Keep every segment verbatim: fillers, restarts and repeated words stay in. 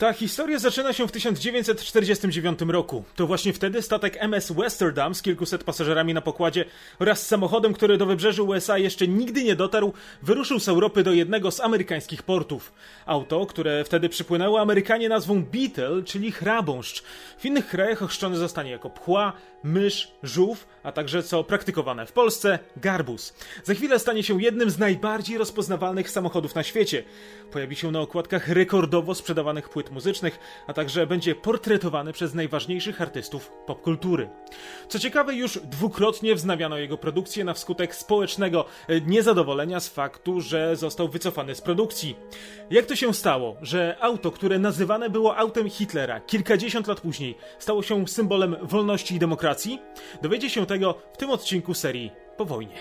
Ta historia zaczyna się w tysiąc dziewięćset czterdziestym dziewiątym roku. To właśnie wtedy statek M S Westerdam z kilkuset pasażerami na pokładzie oraz samochodem, który do wybrzeży U S A jeszcze nigdy nie dotarł, wyruszył z Europy do jednego z amerykańskich portów. Auto, które wtedy przypłynęło, Amerykanie nazwą beetle, czyli chrabąszcz. W innych krajach ochrzczony zostanie jako pchła, mysz, żółw, a także, co praktykowane w Polsce, garbus. Za chwilę stanie się jednym z najbardziej rozpoznawalnych samochodów na świecie. Pojawi się na okładkach rekordowo sprzedawanych płyt muzycznych, a także będzie portretowany przez najważniejszych artystów popkultury. Co ciekawe, już dwukrotnie wznawiano jego produkcję na skutek społecznego niezadowolenia z faktu, że został wycofany z produkcji. Jak to się stało, że auto, które nazywane było autem Hitlera kilkadziesiąt lat później, stało się symbolem wolności i demokracji? Dowiecie się tego w tym odcinku serii Po wojnie.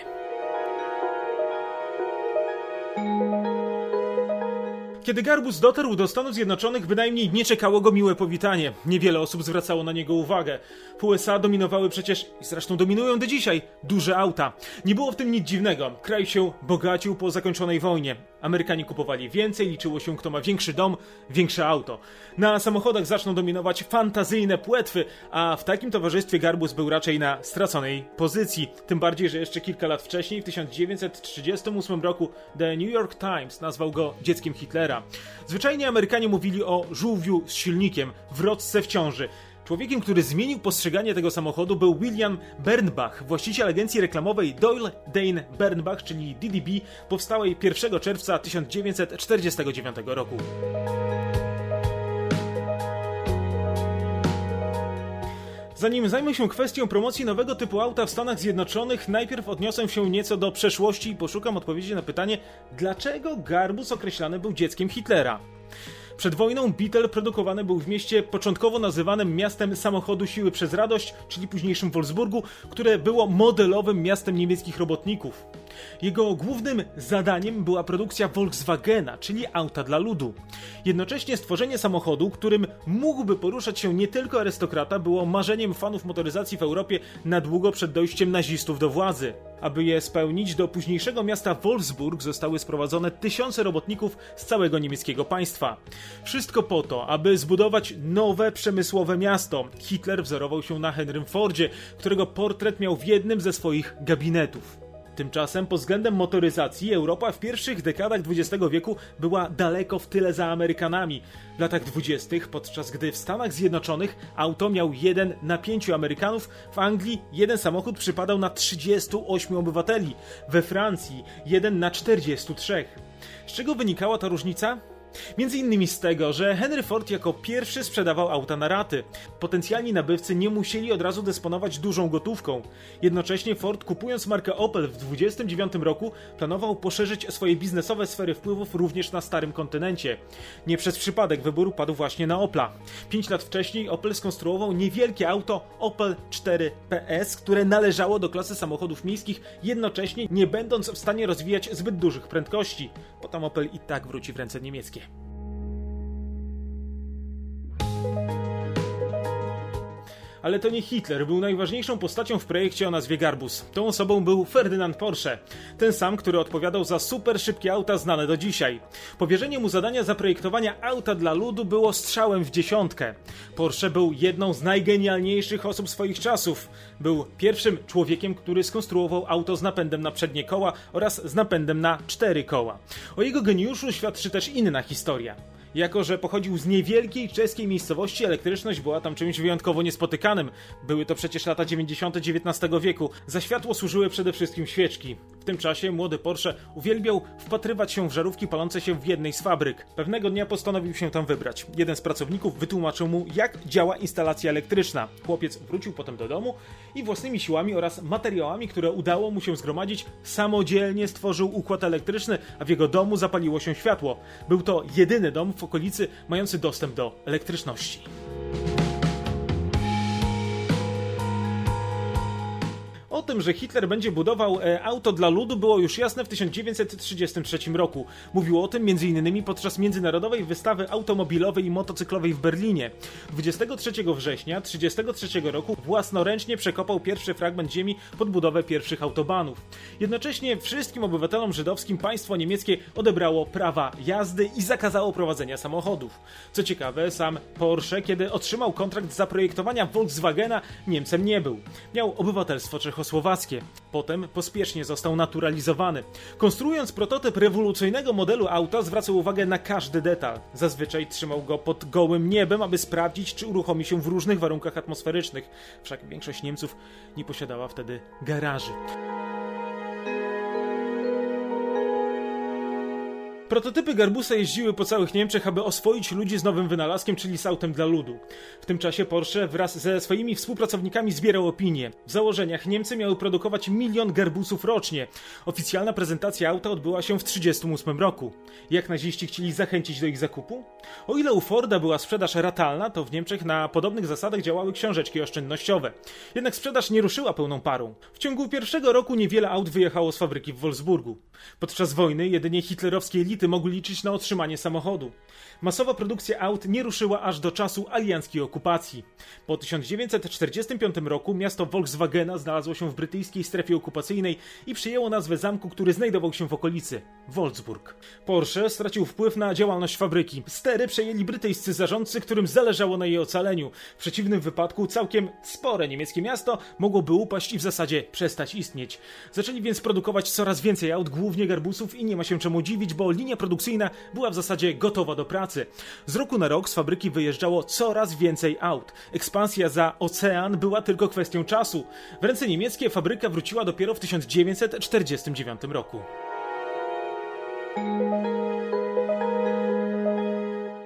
Kiedy garbus dotarł do Stanów Zjednoczonych, bynajmniej nie czekało go miłe powitanie. Niewiele osób zwracało na niego uwagę. W U S A dominowały przecież, i zresztą dominują do dzisiaj, duże auta. Nie było w tym nic dziwnego. Kraj się bogacił po zakończonej wojnie. Amerykanie kupowali więcej, liczyło się kto ma większy dom, większe auto. Na samochodach zaczną dominować fantazyjne płetwy, a w takim towarzystwie garbus był raczej na straconej pozycji. Tym bardziej, że jeszcze kilka lat wcześniej, w tysiąc dziewięćset trzydziestym ósmym roku, The New York Times nazwał go dzieckiem Hitlera. Zwyczajnie Amerykanie mówili o żółwiu z silnikiem, wrotce w ciąży. Człowiekiem, który zmienił postrzeganie tego samochodu, był William Bernbach, właściciel agencji reklamowej Doyle Dane Bernbach, czyli D D B, powstałej pierwszego czerwca tysiąc dziewięćset czterdziestego dziewiątego roku. Zanim zajmę się kwestią promocji nowego typu auta w Stanach Zjednoczonych, najpierw odniosę się nieco do przeszłości i poszukam odpowiedzi na pytanie, dlaczego garbus określany był dzieckiem Hitlera. Przed wojną beetle produkowany był w mieście początkowo nazywanym miastem samochodu siły przez radość, czyli późniejszym Wolfsburgu, które było modelowym miastem niemieckich robotników. Jego głównym zadaniem była produkcja Volkswagena, czyli auta dla ludu. Jednocześnie stworzenie samochodu, którym mógłby poruszać się nie tylko arystokrata, było marzeniem fanów motoryzacji w Europie na długo przed dojściem nazistów do władzy. Aby je spełnić, do późniejszego miasta Wolfsburg zostały sprowadzone tysiące robotników z całego niemieckiego państwa. Wszystko po to, aby zbudować nowe, przemysłowe miasto. Hitler wzorował się na Henrym Fordzie, którego portret miał w jednym ze swoich gabinetów. Tymczasem pod względem motoryzacji Europa w pierwszych dekadach dwudziestego wieku była daleko w tyle za Amerykanami. W latach dwudziestych, podczas gdy w Stanach Zjednoczonych auto miał jeden na pięciu Amerykanów, w Anglii jeden samochód przypadał na trzydziestu ośmiu obywateli, we Francji jeden na czterdziestu trzech. Z czego wynikała ta różnica? Między innymi z tego, że Henry Ford jako pierwszy sprzedawał auta na raty. Potencjalni nabywcy nie musieli od razu dysponować dużą gotówką. Jednocześnie Ford, kupując markę Opel w dwudziestym dziewiątym roku, planował poszerzyć swoje biznesowe sfery wpływów również na starym kontynencie. Nie przez przypadek wybór padł właśnie na Opla. Pięć lat wcześniej Opel skonstruował niewielkie auto Opel cztery P S, które należało do klasy samochodów miejskich, jednocześnie nie będąc w stanie rozwijać zbyt dużych prędkości. Potem Opel i tak wróci w ręce niemieckie. Ale to nie Hitler był najważniejszą postacią w projekcie o nazwie garbus. Tą osobą był Ferdinand Porsche, ten sam, który odpowiadał za super szybkie auta znane do dzisiaj. Powierzenie mu zadania zaprojektowania auta dla ludu było strzałem w dziesiątkę. Porsche był jedną z najgenialniejszych osób swoich czasów. Był pierwszym człowiekiem, który skonstruował auto z napędem na przednie koła oraz z napędem na cztery koła. O jego geniuszu świadczy też inna historia. Jako że pochodził z niewielkiej czeskiej miejscowości, elektryczność była tam czymś wyjątkowo niespotykanym. Były to przecież lata dziewięćdziesiąte dziewiętnastego wieku. Za światło służyły przede wszystkim świeczki. W tym czasie młody Porsche uwielbiał wpatrywać się w żarówki palące się w jednej z fabryk. Pewnego dnia postanowił się tam wybrać. Jeden z pracowników wytłumaczył mu, jak działa instalacja elektryczna. Chłopiec wrócił potem do domu i własnymi siłami oraz materiałami, które udało mu się zgromadzić, samodzielnie stworzył układ elektryczny, a w jego domu zapaliło się światło. Był to jedyny dom w okolicy mający dostęp do elektryczności. o tym, że Hitler będzie budował auto dla ludu, było już jasne w tysiąc dziewięćset trzydziestym trzecim roku. Mówił o tym między innymi podczas międzynarodowej wystawy automobilowej i motocyklowej w Berlinie. dwudziestego trzeciego września tysiąc dziewięćset trzydziestego trzeciego roku własnoręcznie przekopał pierwszy fragment ziemi pod budowę pierwszych autobanów. Jednocześnie wszystkim obywatelom żydowskim państwo niemieckie odebrało prawa jazdy i zakazało prowadzenia samochodów. Co ciekawe, sam Porsche, kiedy otrzymał kontrakt zaprojektowania Volkswagena, Niemcem nie był. Miał obywatelstwo czechosłowackie. Potem pospiesznie został naturalizowany. Konstruując prototyp rewolucyjnego modelu auta, zwracał uwagę na każdy detal. Zazwyczaj trzymał go pod gołym niebem, aby sprawdzić, czy uruchomi się w różnych warunkach atmosferycznych. Wszak większość Niemców nie posiadała wtedy garaży. Prototypy Garbusa jeździły po całych Niemczech, aby oswoić ludzi z nowym wynalazkiem, czyli z autem dla ludu. W tym czasie Porsche wraz ze swoimi współpracownikami zbierał opinie. W założeniach Niemcy miały produkować milion Garbusów rocznie. Oficjalna prezentacja auta odbyła się w tysiąc dziewięćset trzydziestym ósmym roku. Jak naziści chcieli zachęcić do ich zakupu? O ile u Forda była sprzedaż ratalna, to w Niemczech na podobnych zasadach działały książeczki oszczędnościowe. Jednak sprzedaż nie ruszyła pełną parą. W ciągu pierwszego roku niewiele aut wyjechało z fabryki w Wolfsburgu. Podczas wojny jedynie hitlerowskie elity mogły liczyć na otrzymanie samochodu. Masowa produkcja aut nie ruszyła aż do czasu alianckiej okupacji. Po tysiąc dziewięćset czterdziestym piątym roku miasto Volkswagena znalazło się w brytyjskiej strefie okupacyjnej i przyjęło nazwę zamku, który znajdował się w okolicy – Wolfsburg. Porsche stracił wpływ na działalność fabryki. Stery przejęli brytyjscy zarządcy, którym zależało na jej ocaleniu. W przeciwnym wypadku całkiem spore niemieckie miasto mogłoby upaść i w zasadzie przestać istnieć. Zaczęli więc produkować coraz więcej aut, głównie Garbusów, i nie ma się czemu dziwić, bo linia produkcyjna była w zasadzie gotowa do pracy. Z roku na rok z fabryki wyjeżdżało coraz więcej aut. Ekspansja za ocean była tylko kwestią czasu. W ręce niemieckie fabryka wróciła dopiero w tysiąc dziewięćset czterdziestym dziewiątym roku.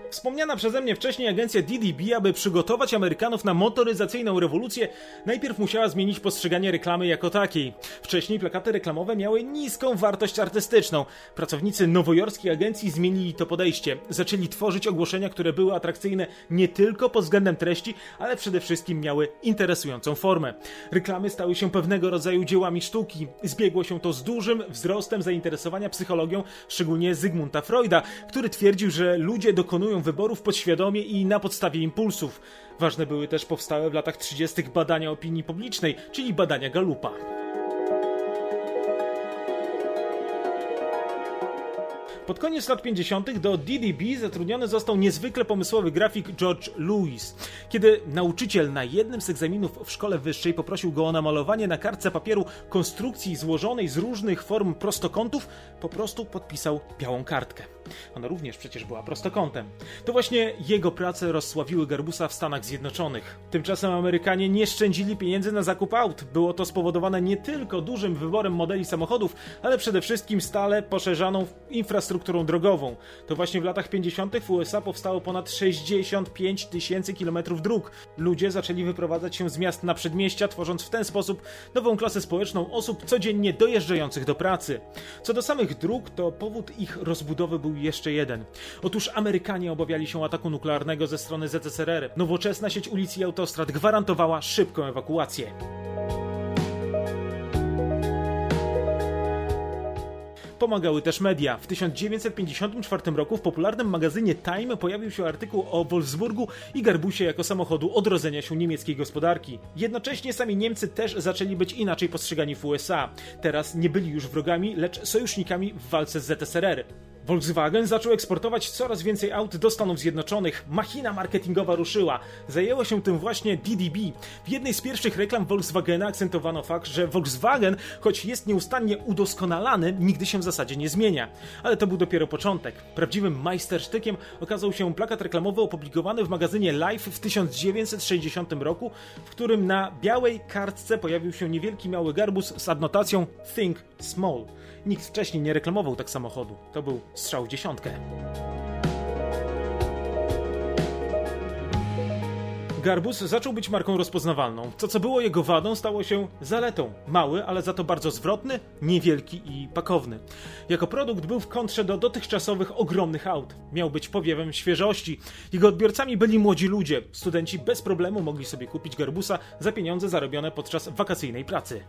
Wspomniana przeze mnie wcześniej agencja D D B, aby przygotować Amerykanów na motoryzacyjną rewolucję, najpierw musiała zmienić postrzeganie reklamy jako takiej. Wcześniej plakaty reklamowe miały niską wartość artystyczną. Pracownicy nowojorskiej agencji zmienili to podejście. Zaczęli tworzyć ogłoszenia, które były atrakcyjne nie tylko pod względem treści, ale przede wszystkim miały interesującą formę. Reklamy stały się pewnego rodzaju dziełami sztuki. Zbiegło się to z dużym wzrostem zainteresowania psychologią, szczególnie Zygmunta Freuda, który twierdził, że ludzie dokonują wyborów podświadomie i na podstawie impulsów. Ważne były też powstałe w latach trzydziestych badania opinii publicznej, czyli badania Gallupa. Pod koniec lat pięćdziesiątych do D D B zatrudniony został niezwykle pomysłowy grafik George Louis. Kiedy nauczyciel na jednym z egzaminów w szkole wyższej poprosił go o namalowanie na kartce papieru konstrukcji złożonej z różnych form prostokątów, po prostu podpisał białą kartkę. Ona również przecież była prostokątem. To właśnie jego prace rozsławiły Garbusa w Stanach Zjednoczonych. Tymczasem Amerykanie nie szczędzili pieniędzy na zakup aut. Było to spowodowane nie tylko dużym wyborem modeli samochodów, ale przede wszystkim stale poszerzaną infrastrukturą drogową. To właśnie w latach pięćdziesiątych w U S A powstało ponad sześćdziesiąt pięć tysięcy kilometrów dróg. Ludzie zaczęli wyprowadzać się z miast na przedmieścia, tworząc w ten sposób nową klasę społeczną osób codziennie dojeżdżających do pracy. Co do samych dróg, to powód ich rozbudowy był jeszcze jeden. Otóż Amerykanie obawiali się ataku nuklearnego ze strony Z S R R. Nowoczesna sieć ulic i autostrad gwarantowała szybką ewakuację. Pomagały też media. W tysiąc dziewięćset pięćdziesiątym czwartym roku w popularnym magazynie Time pojawił się artykuł o Wolfsburgu i Garbusie jako samochodu odrodzenia się niemieckiej gospodarki. Jednocześnie sami Niemcy też zaczęli być inaczej postrzegani w U S A. Teraz nie byli już wrogami, lecz sojusznikami w walce z Z S R R. Volkswagen zaczął eksportować coraz więcej aut do Stanów Zjednoczonych. Machina marketingowa ruszyła. Zajęło się tym właśnie D D B. W jednej z pierwszych reklam Volkswagena akcentowano fakt, że Volkswagen, choć jest nieustannie udoskonalany, nigdy się w zasadzie nie zmienia. Ale to był dopiero początek. Prawdziwym majstersztykiem okazał się plakat reklamowy opublikowany w magazynie Life w tysiąc dziewięćset sześćdziesiątym roku, w którym na białej kartce pojawił się niewielki mały garbus z adnotacją Think Small. Nikt wcześniej nie reklamował tak samochodu. To był strzał w dziesiątkę. Garbus zaczął być marką rozpoznawalną. To, co było jego wadą, stało się zaletą. Mały, ale za to bardzo zwrotny, niewielki i pakowny. Jako produkt był w kontrze do dotychczasowych ogromnych aut. Miał być powiewem świeżości. Jego odbiorcami byli młodzi ludzie. Studenci bez problemu mogli sobie kupić Garbusa za pieniądze zarobione podczas wakacyjnej pracy.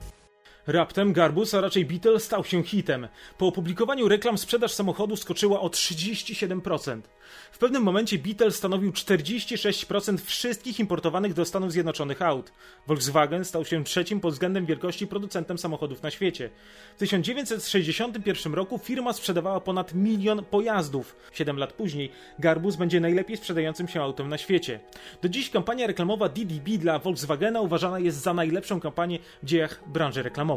Raptem Garbus, a raczej Beetle, stał się hitem. Po opublikowaniu reklam sprzedaż samochodu skoczyła o trzydzieści siedem procent. W pewnym momencie Beetle stanowił czterdzieści sześć procent wszystkich importowanych do Stanów Zjednoczonych aut. Volkswagen stał się trzecim pod względem wielkości producentem samochodów na świecie. W tysiąc dziewięćset sześćdziesiątym pierwszym roku firma sprzedawała ponad milion pojazdów. Siedem lat później Garbus będzie najlepiej sprzedającym się autem na świecie. Do dziś kampania reklamowa D D B dla Volkswagena uważana jest za najlepszą kampanię w dziejach branży reklamowej.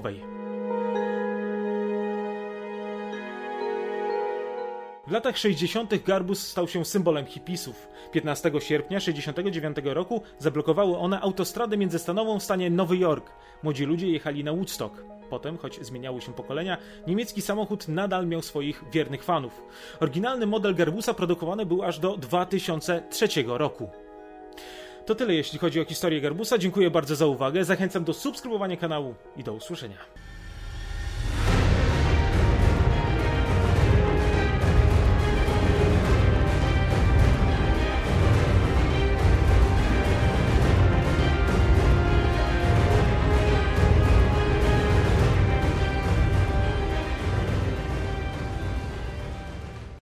W latach sześćdziesiątych Garbus stał się symbolem hipisów. piętnastego sierpnia tysiąc dziewięćset sześćdziesiątego dziewiątego roku zablokowały one autostradę międzystanową w stanie Nowy Jork. Młodzi ludzie jechali na Woodstock. Potem, choć zmieniały się pokolenia, niemiecki samochód nadal miał swoich wiernych fanów. Oryginalny model Garbusa produkowany był aż do dwa tysiące trzeciego roku. To tyle jeśli chodzi o historię Garbusa. Dziękuję bardzo za uwagę. Zachęcam do subskrybowania kanału i do usłyszenia.